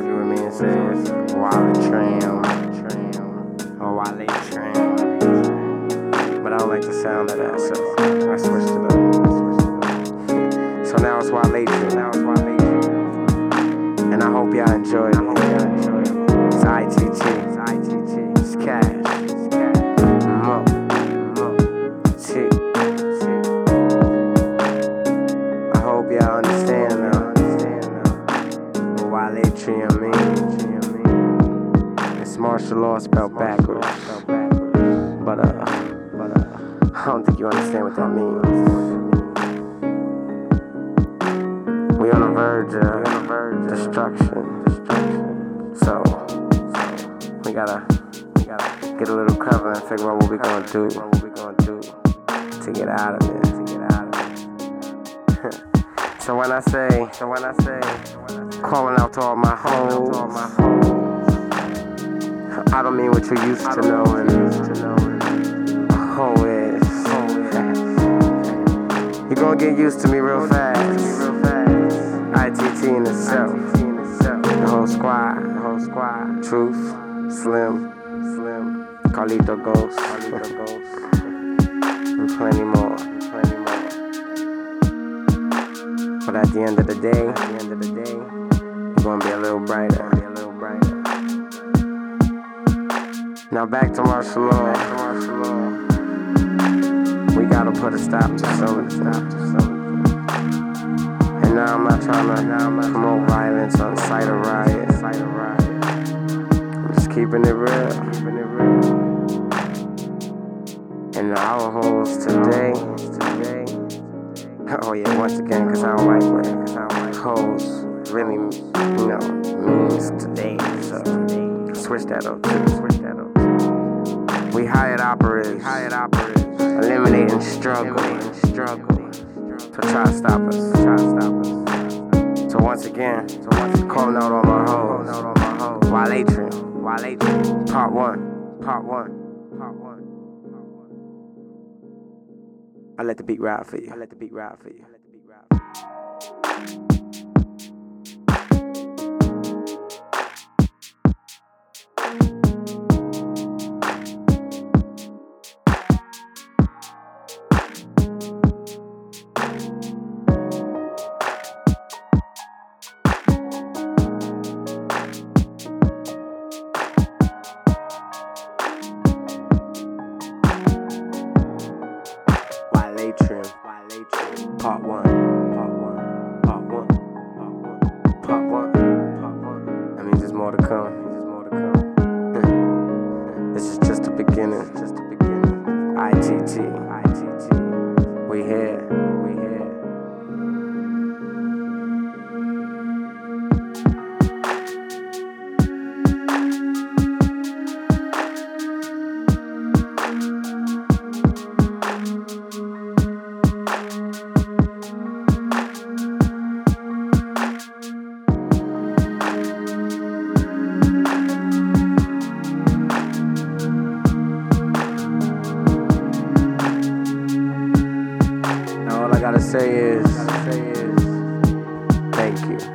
argue with me and says, Wale Tram. But I don't like the sound of that, so I switched it up. So now it's Wale Tram. And I hope y'all enjoy it. It's ITT. It's cash. It's martial law spelled backwards, but I don't think you understand what that means. We on the verge of destruction, so we gotta get a little cover and figure out what we gonna do to get out of it. So when I say, calling out to all my hoes, I don't mean what you used to know and hoe is. You gonna get used to me real fast. ITT in itself, the whole squad, Truth, Slim, Carlito Ghost, and plenty more. But at the end of the day, you're gonna be a little brighter. Now back to martial law. We gotta put a stop to something. And now I'm not trying to promote violence on sight of riots. I'm just keeping it real. And our hoes today. Oh yeah, once again, cause I don't like what hoes really, means today, so switch that up too. We hired operators, eliminating struggle, to try to stop us. So once again, calling out all my hoes, Wale Trim, part one. I let the beat ride for you. Part one. I mean, there's more to come. This is just the beginning. ITT. We here. All I gotta say is, thank you.